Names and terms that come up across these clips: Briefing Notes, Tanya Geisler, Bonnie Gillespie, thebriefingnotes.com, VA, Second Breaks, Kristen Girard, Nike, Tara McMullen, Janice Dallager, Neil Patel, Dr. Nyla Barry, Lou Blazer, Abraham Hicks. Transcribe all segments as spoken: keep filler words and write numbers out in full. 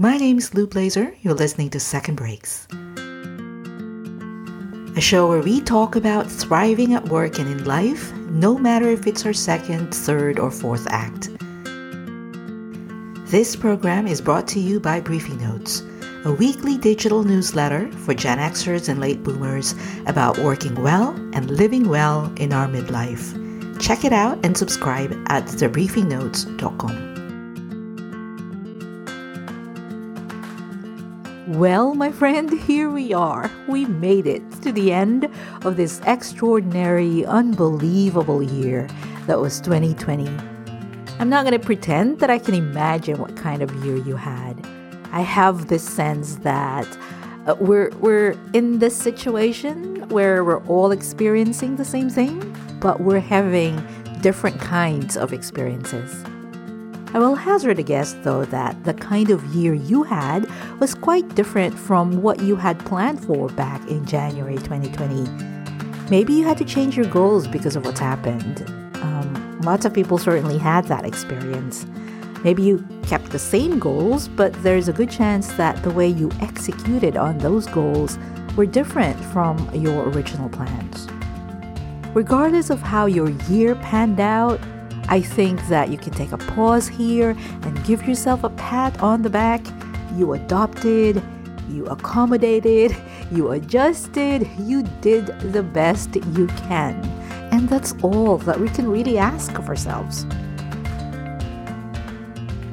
My name is Lou Blazer. You're listening to Second Breaks, a show where we talk about thriving at work and in life, no matter if it's our second, third, or fourth act. This program is brought to you by Briefing Notes, a weekly digital newsletter for Gen Xers and late boomers about working well and living well in our midlife. Check it out and subscribe at the briefing notes dot com. Well, my friend, here we are. We made it to the end of this extraordinary, unbelievable year that was twenty twenty. I'm not going to pretend that I can imagine what kind of year you had. I have this sense that uh, we're we're in this situation where we're all experiencing the same thing, but we're having different kinds of experiences. I will hazard a guess, though, that the kind of year you had was quite different from what you had planned for back in January twenty twenty. Maybe you had to change your goals because of what's happened. Um, lots of people certainly had that experience. Maybe you kept the same goals, but there's a good chance that the way you executed on those goals were different from your original plans. Regardless of how your year panned out, I think that you can take a pause here and give yourself a pat on the back. You adopted, you accommodated, you adjusted, you did the best you can. And that's all that we can really ask of ourselves.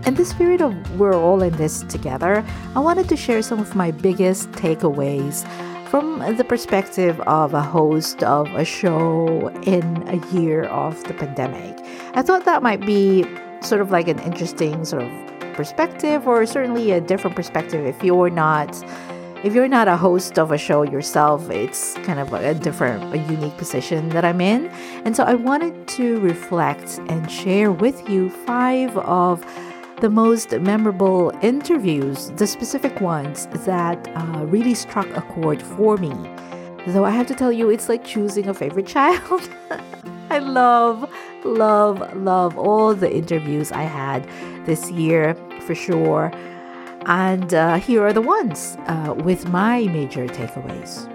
In this spirit of we're all in this together, I wanted to share some of my biggest takeaways from the perspective of a host of a show in a year of the pandemic. I thought that might be sort of like an interesting sort of perspective, or certainly a different perspective if you're not if you're not a host of a show yourself. It's kind of a different, a unique position that I'm in. And so I wanted to reflect and share with you five of the most memorable interviews, the specific ones that uh, really struck a chord for me. Though I have to tell you, it's like choosing a favorite child. I love, love, love all the interviews I had this year, for sure. And uh, here are the ones uh, with my major takeaways.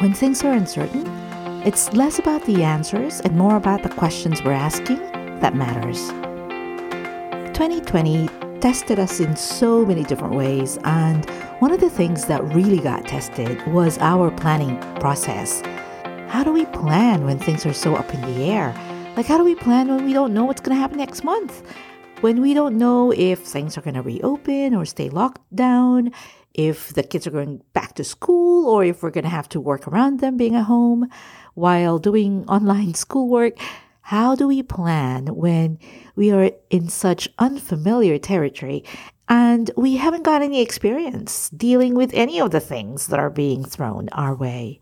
When things are uncertain, it's less about the answers and more about the questions we're asking that matters. twenty twenty tested us in so many different ways, and one of the things that really got tested was our planning process. How do we plan when things are so up in the air? Like, how do we plan when we don't know what's going to happen next month? When we don't know if things are going to reopen or stay locked down, if the kids are going back to school, or if we're going to have to work around them being at home while doing online schoolwork. How do we plan when we are in such unfamiliar territory and we haven't got any experience dealing with any of the things that are being thrown our way?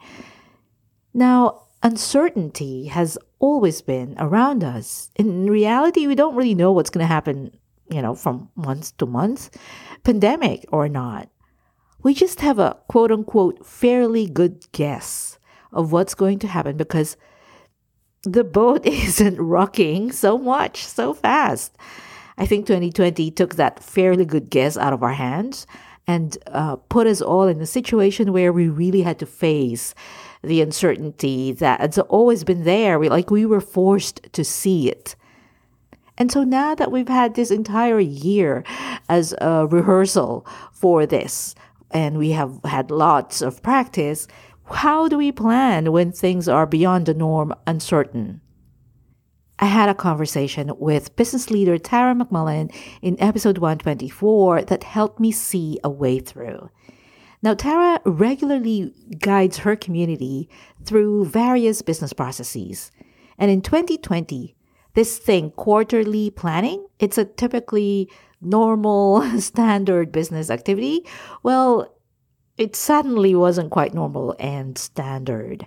Now, uncertainty has always been around us. In reality, we don't really know what's going to happen, you know, from month to month, pandemic or not. We just have a quote-unquote fairly good guess of what's going to happen because the boat isn't rocking so much, so fast. I think twenty twenty took that fairly good guess out of our hands and uh, put us all in a situation where we really had to face the uncertainty that's always been there. We, like we were forced to see it. And so now that we've had this entire year as a rehearsal for this, and we have had lots of practice, how do we plan when things are beyond the norm uncertain? I had a conversation with business leader Tara McMullen in episode one twenty-four that helped me see a way through. Now, Tara regularly guides her community through various business processes. And in twenty twenty, this thing, quarterly planning, it's a typically normal, standard business activity. Well, it suddenly wasn't quite normal and standard.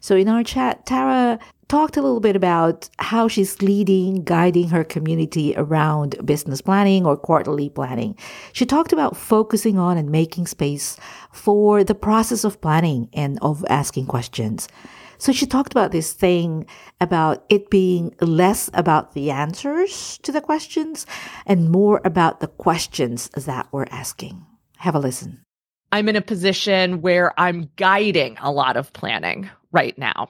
So in our chat, Tara talked a little bit about how she's leading, guiding her community around business planning or quarterly planning. She talked about focusing on and making space for the process of planning and of asking questions. So she talked about this thing about it being less about the answers to the questions and more about the questions that we're asking. Have a listen. I'm in a position where I'm guiding a lot of planning right now.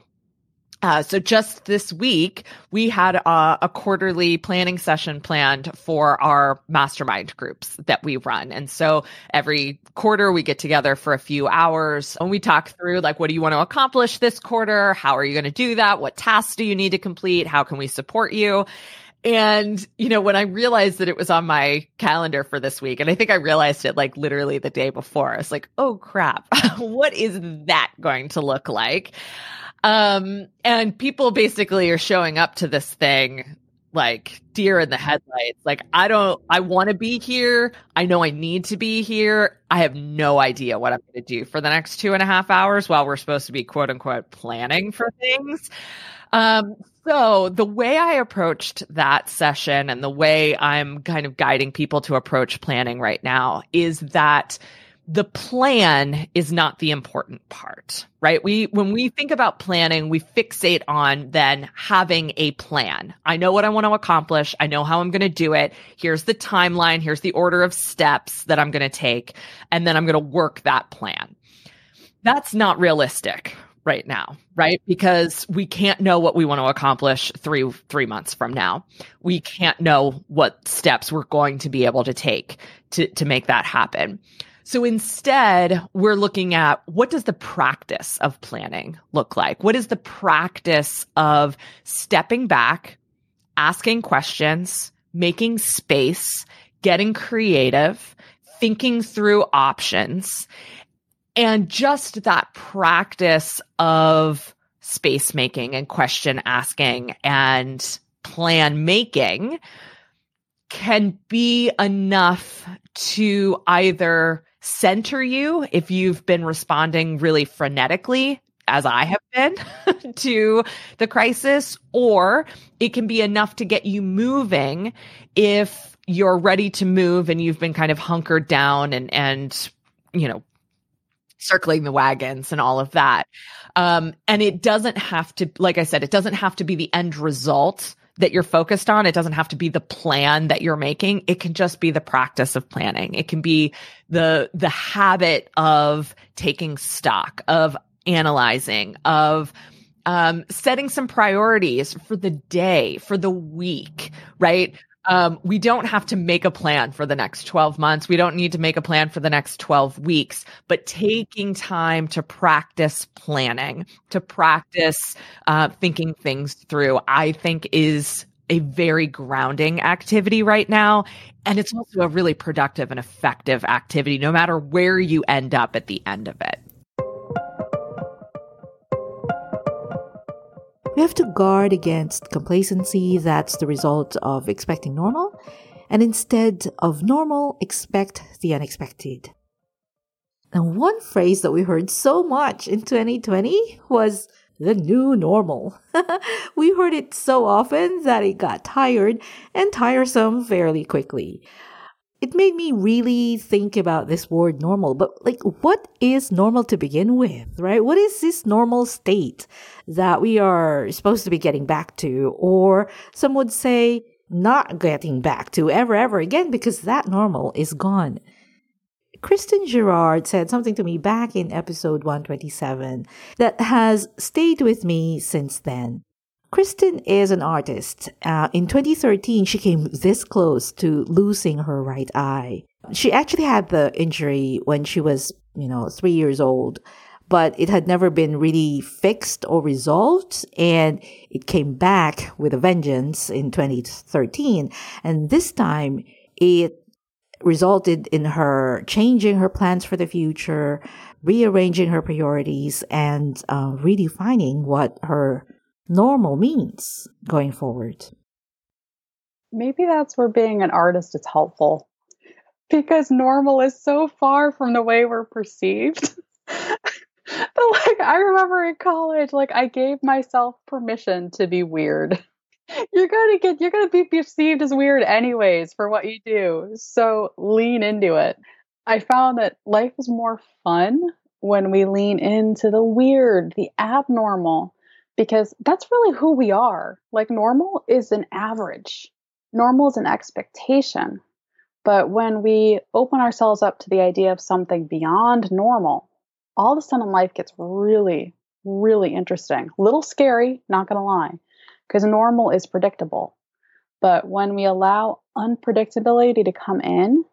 Uh, so just this week, we had a, a quarterly planning session planned for our mastermind groups that we run. And so every quarter we get together for a few hours and we talk through, like, what do you want to accomplish this quarter? How are you going to do that? What tasks do you need to complete? How can we support you? And, you know, when I realized that it was on my calendar for this week, and I think I realized it like literally the day before, I was like, oh crap, what is that going to look like? Um, and people basically are showing up to this thing like deer in the headlights. Like, I don't, I want to be here. I know I need to be here. I have no idea what I'm going to do for the next two and a half hours while we're supposed to be quote unquote planning for things. Um, so the way I approached that session and the way I'm kind of guiding people to approach planning right now is that the plan is not the important part, right? We, when we think about planning, we fixate on then having a plan. I know what I want to accomplish. I know how I'm going to do it. Here's the timeline. Here's the order of steps that I'm going to take. And then I'm going to work that plan. That's not realistic right now, right? Because we can't know what we want to accomplish three, three months from now. We can't know what steps we're going to be able to take to, to make that happen. So instead, we're looking at what does the practice of planning look like? What is the practice of stepping back, asking questions, making space, getting creative, thinking through options, and just that practice of space making and question asking and plan making can be enough to either center you if you've been responding really frenetically, as I have been, to the crisis, or it can be enough to get you moving if you're ready to move and you've been kind of hunkered down and, and you know, circling the wagons and all of that. Um, and it doesn't have to, like I said, it doesn't have to be the end result that you're focused on. It doesn't have to be the plan that you're making. It can just be the practice of planning. It can be the the habit of taking stock, of analyzing, of um, setting some priorities for the day, for the week, right? Um, we don't have to make a plan for the next twelve months. We don't need to make a plan for the next twelve weeks, but taking time to practice planning, to practice uh, thinking things through, I think is a very grounding activity right now. And it's also a really productive and effective activity, no matter where you end up at the end of it. We have to guard against complacency that's the result of expecting normal, and instead of normal, expect the unexpected. And one phrase that we heard so much in twenty twenty was the new normal. We heard it so often that it got tired and tiresome fairly quickly. It made me really think about this word normal, but like, what is normal to begin with, right? What is this normal state that we are supposed to be getting back to, or some would say not getting back to ever, ever again, because that normal is gone. Kristen Girard said something to me back in episode one twenty-seven that has stayed with me since then. Kristen is an artist. Uh, in twenty thirteen, she came this close to losing her right eye. She actually had the injury when she was, you know, three years old, but it had never been really fixed or resolved, and it came back with a vengeance in twenty thirteen. And this time, it resulted in her changing her plans for the future, rearranging her priorities, and uh, redefining what her normal means going forward. Maybe that's where being an artist is helpful, because normal is so far from the way we're perceived. But like, I remember in college, like, I gave myself permission to be weird. You're gonna get, you're gonna be perceived as weird anyways for what you do. So lean into it. I found that life is more fun when we lean into the weird, the abnormal. because that's really who we are. Like, normal is an average. Normal is an expectation. But when we open ourselves up to the idea of something beyond normal, all of a sudden life gets really, really interesting. A little scary, not going to lie, because normal is predictable. But when we allow unpredictability to come in,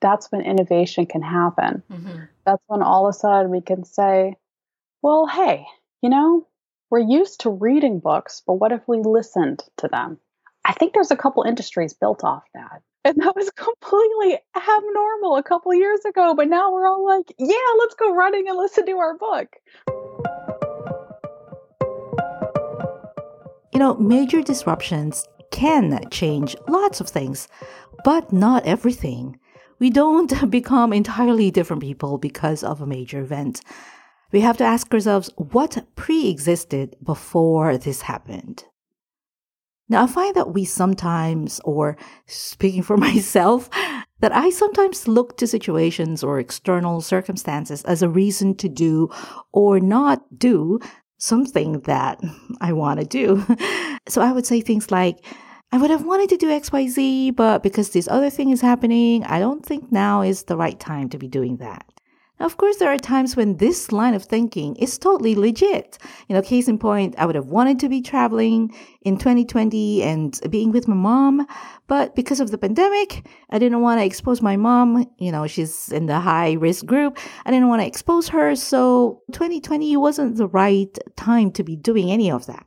that's when innovation can happen. Mm-hmm. That's when all of a sudden we can say, well, hey, you know, we're used to reading books, but what if we listened to them? I think there's a couple industries built off that. And that was completely abnormal a couple years ago. But now we're all like, yeah, let's go running and listen to our book. You know, major disruptions can change lots of things, but not everything. We don't become entirely different people because of a major event. We have to ask ourselves what pre-existed before this happened. Now, I find that we sometimes, or speaking for myself, that I sometimes look to situations or external circumstances as a reason to do or not do something that I want to do. So I would say things like, I would have wanted to do X Y Z, but because this other thing is happening, I don't think now is the right time to be doing that. Now, of course, there are times when this line of thinking is totally legit. You know, case in point, I would have wanted to be traveling in twenty twenty and being with my mom, but because of the pandemic, I didn't want to expose my mom. You know, she's in the high risk group. I didn't want to expose her. So twenty twenty wasn't the right time to be doing any of that.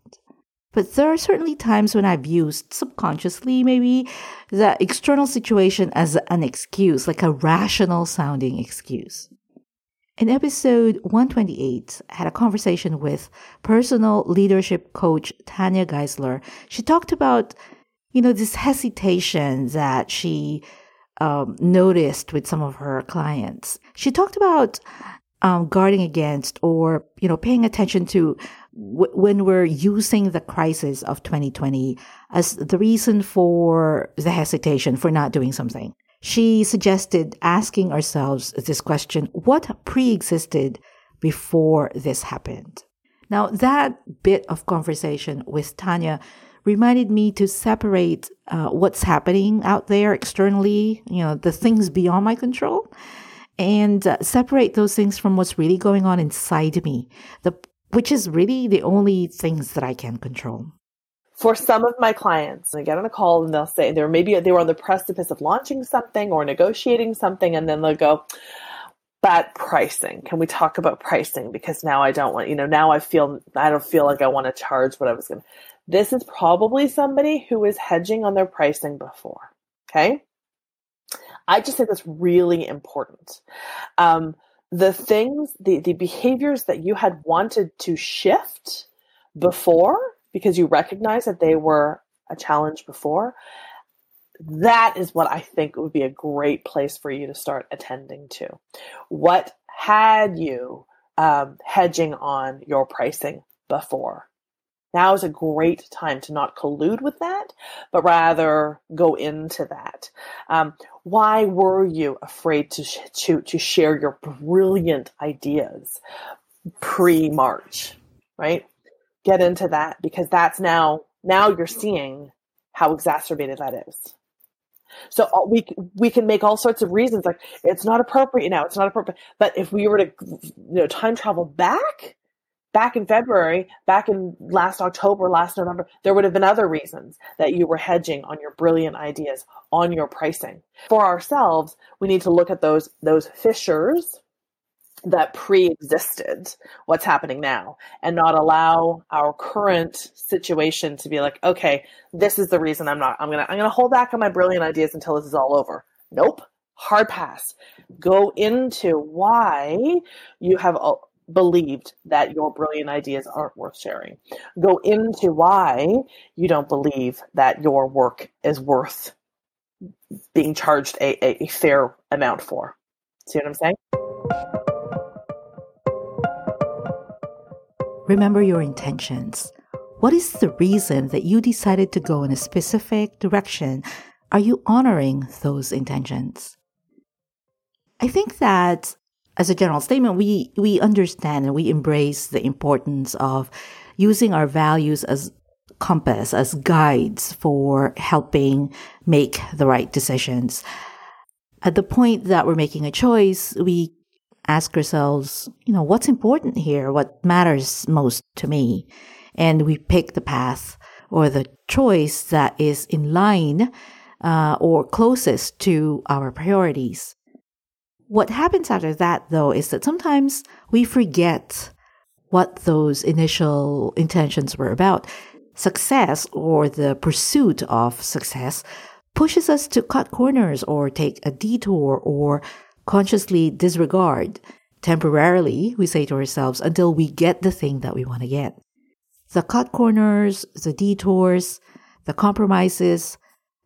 But there are certainly times when I've used subconsciously maybe the external situation as an excuse, like a rational sounding excuse. In episode one twenty-eight, I had a conversation with personal leadership coach Tanya Geisler. She talked about, you know, this hesitation that she um, noticed with some of her clients. She talked about um, guarding against or, you know, paying attention to when we're using the crisis of twenty twenty as the reason for the hesitation for not doing something. She suggested asking ourselves this question, what pre-existed before this happened? Now, that bit of conversation with Tanya reminded me to separate uh, what's happening out there externally, you know, the things beyond my control, and uh, separate those things from what's really going on inside me, the which is really the only things that I can control. For some of my clients, I get on a call and they'll say they're maybe they were on the precipice of launching something or negotiating something, and then they'll go, "But pricing, can we talk about pricing? Because now I don't want, you know, now I feel I don't feel like I want to charge what I was going to." This is probably somebody who is hedging on their pricing before. Okay, I just think that's really important. Um, The things, the, the behaviors that you had wanted to shift before because you recognized that they were a challenge before, that is what I think would be a great place for you to start attending to. What had you um, hedging on your pricing before? Now is a great time to not collude with that, but rather go into that. Um, why were you afraid to, sh- to to share your brilliant ideas pre-March, right? Get into that, because that's now, now you're seeing how exacerbated that is. So we we can make all sorts of reasons, like it's not appropriate now, it's not appropriate. But if we were to, you know, time travel back, Back in February, back in last October, last November, there would have been other reasons that you were hedging on your brilliant ideas, on your pricing. For ourselves, we need to look at those, those fissures that pre-existed what's happening now, and not allow our current situation to be like, okay, this is the reason I'm not, I'm gonna, I'm gonna hold back on my brilliant ideas until this is all over. Nope, hard pass. Go into why you have a, believed that your brilliant ideas aren't worth sharing. Go into why you don't believe that your work is worth being charged a, a, a fair amount for. See what I'm saying? Remember your intentions. What is the reason that you decided to go in a specific direction? Are you honoring those intentions? I think that as a general statement, we, we understand and we embrace the importance of using our values as compass, as guides for helping make the right decisions. At the point that we're making a choice, we ask ourselves, you know, what's important here? What matters most to me? And we pick the path or the choice that is in line uh, or closest to our priorities. What happens after that, though, is that sometimes we forget what those initial intentions were about. Success, or the pursuit of success, pushes us to cut corners or take a detour or consciously disregard. Temporarily, we say to ourselves, until we get the thing that we want to get. The cut corners, the detours, the compromises,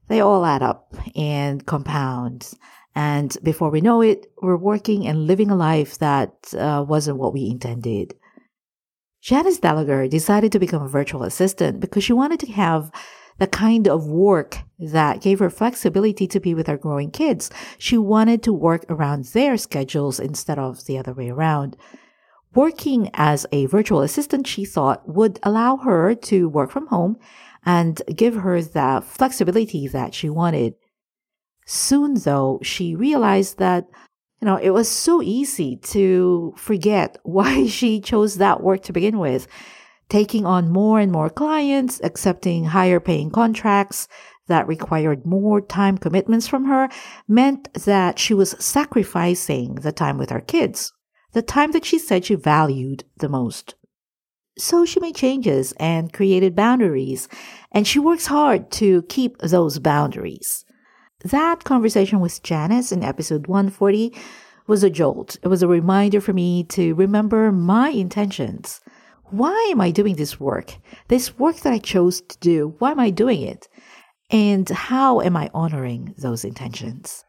they all add up and compound. And before we know it, we're working and living a life that uh, wasn't what we intended. Janice Dallager decided to become a virtual assistant because she wanted to have the kind of work that gave her flexibility to be with her growing kids. She wanted to work around their schedules instead of the other way around. Working as a virtual assistant, she thought, would allow her to work from home and give her the flexibility that she wanted. Soon, though, she realized that, you know, it was so easy to forget why she chose that work to begin with. Taking on more and more clients, accepting higher paying contracts that required more time commitments from her meant that she was sacrificing the time with her kids, the time that she said she valued the most. So she made changes and created boundaries, and she works hard to keep those boundaries. That conversation with Janice in episode one forty was a jolt. It was a reminder for me to remember my intentions. Why am I doing this work? This work that I chose to do, why am I doing it? And how am I honoring those intentions?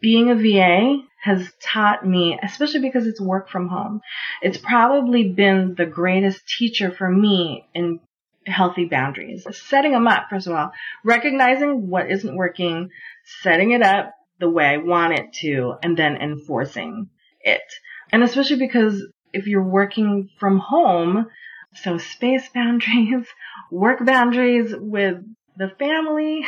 Being a V A has taught me, especially because it's work from home, it's probably been the greatest teacher for me in healthy boundaries. Setting them up, first of all, recognizing what isn't working, setting it up the way I want it to, and then enforcing it. And especially because if you're working from home, so space boundaries, work boundaries with the family,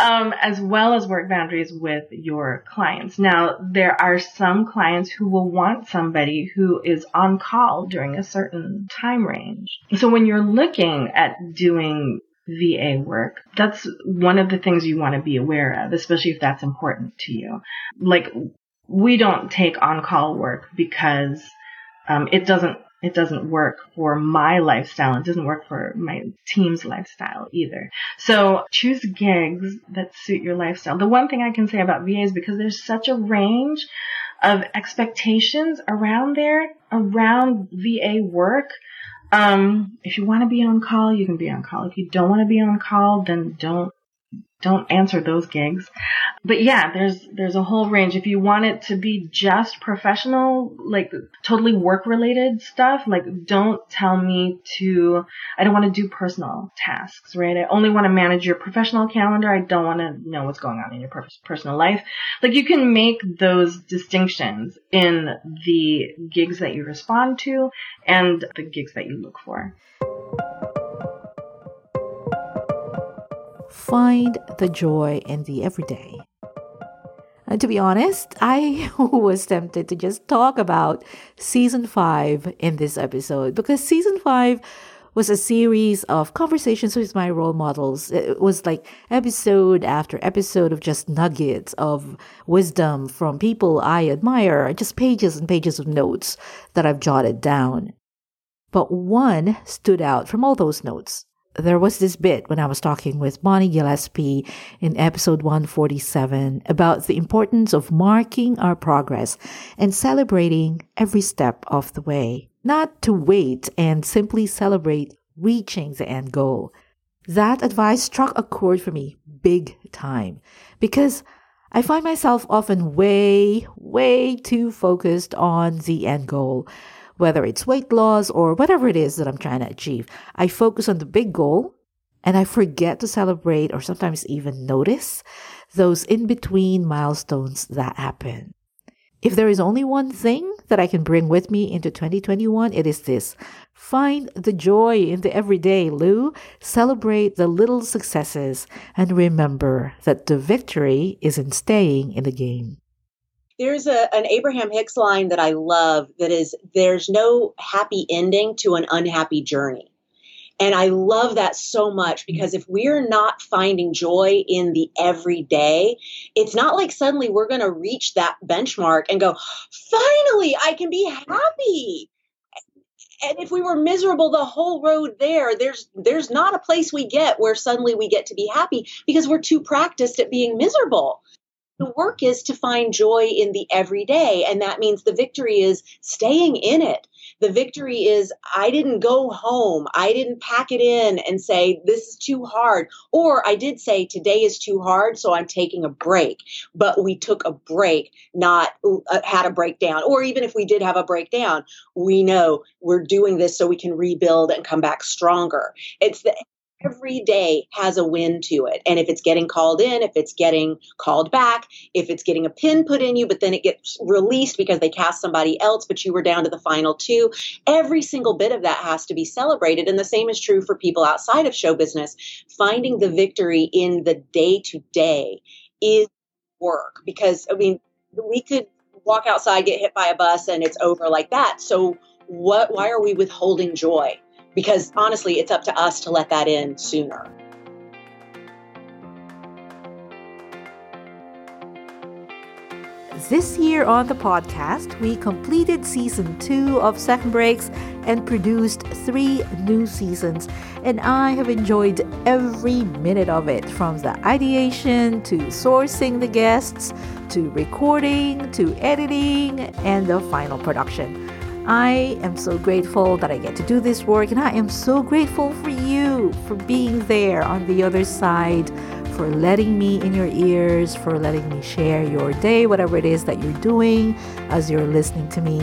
um, as well as work boundaries with your clients. Now, there are some clients who will want somebody who is on call during a certain time range. So when you're looking at doing V A work, that's one of the things you want to be aware of, especially if that's important to you. Like, we don't take on-call work because um, it doesn't it doesn't work for my lifestyle. It doesn't work for my team's lifestyle either. So choose gigs that suit your lifestyle. The one thing I can say about V A is because there's such a range of expectations around there, around V A work. Um, if you want to be on call, you can be on call. If you don't want to be on call, then don't. Don't answer those gigs. But yeah, there's there's a whole range. If you want it to be just professional, like totally work-related stuff, like don't tell me to, I don't want to do personal tasks, right? I only want to manage your professional calendar. I don't want to know what's going on in your per- personal life. Like, you can make those distinctions in the gigs that you respond to and the gigs that you look for. Find the joy in the everyday. And to be honest, I was tempted to just talk about season five in this episode, because season five was a series of conversations with my role models. It was like episode after episode of just nuggets of wisdom from people I admire, just pages and pages of notes that I've jotted down. But one stood out from all those notes. There was this bit when I was talking with Bonnie Gillespie in episode one forty-seven about the importance of marking our progress and celebrating every step of the way, not to wait and simply celebrate reaching the end goal. That advice struck a chord for me big time, because I find myself often way, way too focused on the end goal. Whether it's weight loss or whatever it is that I'm trying to achieve, I focus on the big goal and I forget to celebrate or sometimes even notice those in-between milestones that happen. If there is only one thing that I can bring with me into twenty twenty-one, it is this. Find the joy in the everyday, Lou. Celebrate the little successes and remember that the victory is in staying in the game. There's a, an Abraham Hicks line that I love that is, there's no happy ending to an unhappy journey. And I love that so much because if we're not finding joy in the everyday, it's not like suddenly we're going to reach that benchmark and go, finally, I can be happy. And if we were miserable the whole road there, there's there's not a place we get where suddenly we get to be happy because we're too practiced at being miserable. The work is to find joy in the everyday. And that means the victory is staying in it. The victory is I didn't go home. I didn't pack it in and say, this is too hard. Or I did say today is too hard, so I'm taking a break. But we took a break, not uh, had a breakdown. Or even if we did have a breakdown, we know we're doing this so we can rebuild and come back stronger. It's the every day has a win to it. And if it's getting called in, if it's getting called back, if it's getting a pin put in you, but then it gets released because they cast somebody else, but you were down to the final two, every single bit of that has to be celebrated. And the same is true for people outside of show business. Finding the victory in the day-to-day is work because, I mean, we could walk outside, get hit by a bus, and it's over like that. So what? Why are we withholding joy? Because honestly, it's up to us to let that in sooner. This year on the podcast, we completed season two of Second Breaks and produced three new seasons. And I have enjoyed every minute of it, from the ideation to sourcing the guests, to recording, to editing, and the final production. I am so grateful that I get to do this work, and I am so grateful for you for being there on the other side, for letting me in your ears, for letting me share your day, whatever it is that you're doing as you're listening to me.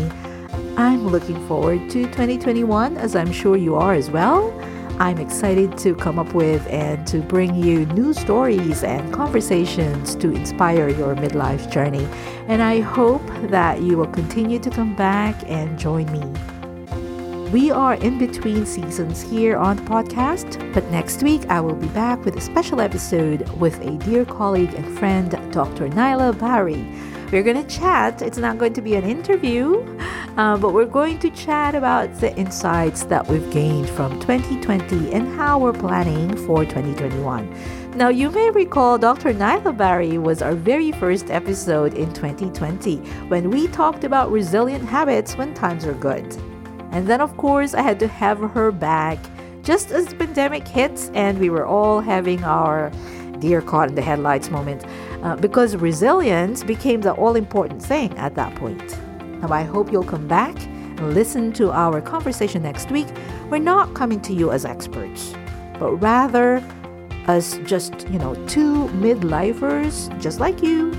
I'm looking forward to twenty twenty-one, as I'm sure you are as well. I'm excited to come up with and to bring you new stories and conversations to inspire your midlife journey. And I hope that you will continue to come back and join me. We are in between seasons here on the podcast, but next week I will be back with a special episode with a dear colleague and friend, Doctor Nyla Barry. We're going to chat. It's not going to be an interview, uh, but we're going to chat about the insights that we've gained from twenty twenty and how we're planning for twenty twenty-one. Now, you may recall Doctor Nyla Barry was our very first episode in twenty twenty when we talked about resilient habits when times are good. And then, of course, I had to have her back just as the pandemic hits and we were all having our deer caught in the headlights moment. Uh, because resilience became the all-important thing at that point. Now, I hope you'll come back and listen to our conversation next week. We're not coming to you as experts, but rather as just, you know, two mid-lifers, just like you,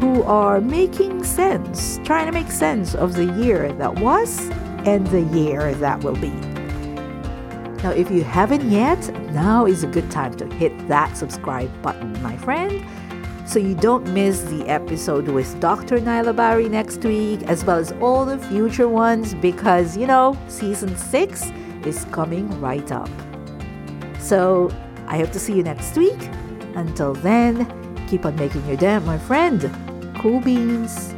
who are making sense, trying to make sense of the year that was and the year that will be. Now, if you haven't yet, now is a good time to hit that subscribe button, my friend, so you don't miss the episode with Doctor Nyla Barry next week, as well as all the future ones, because, you know, season six is coming right up. So I hope to see you next week. Until then, keep on making your dent, my friend. Cool beans.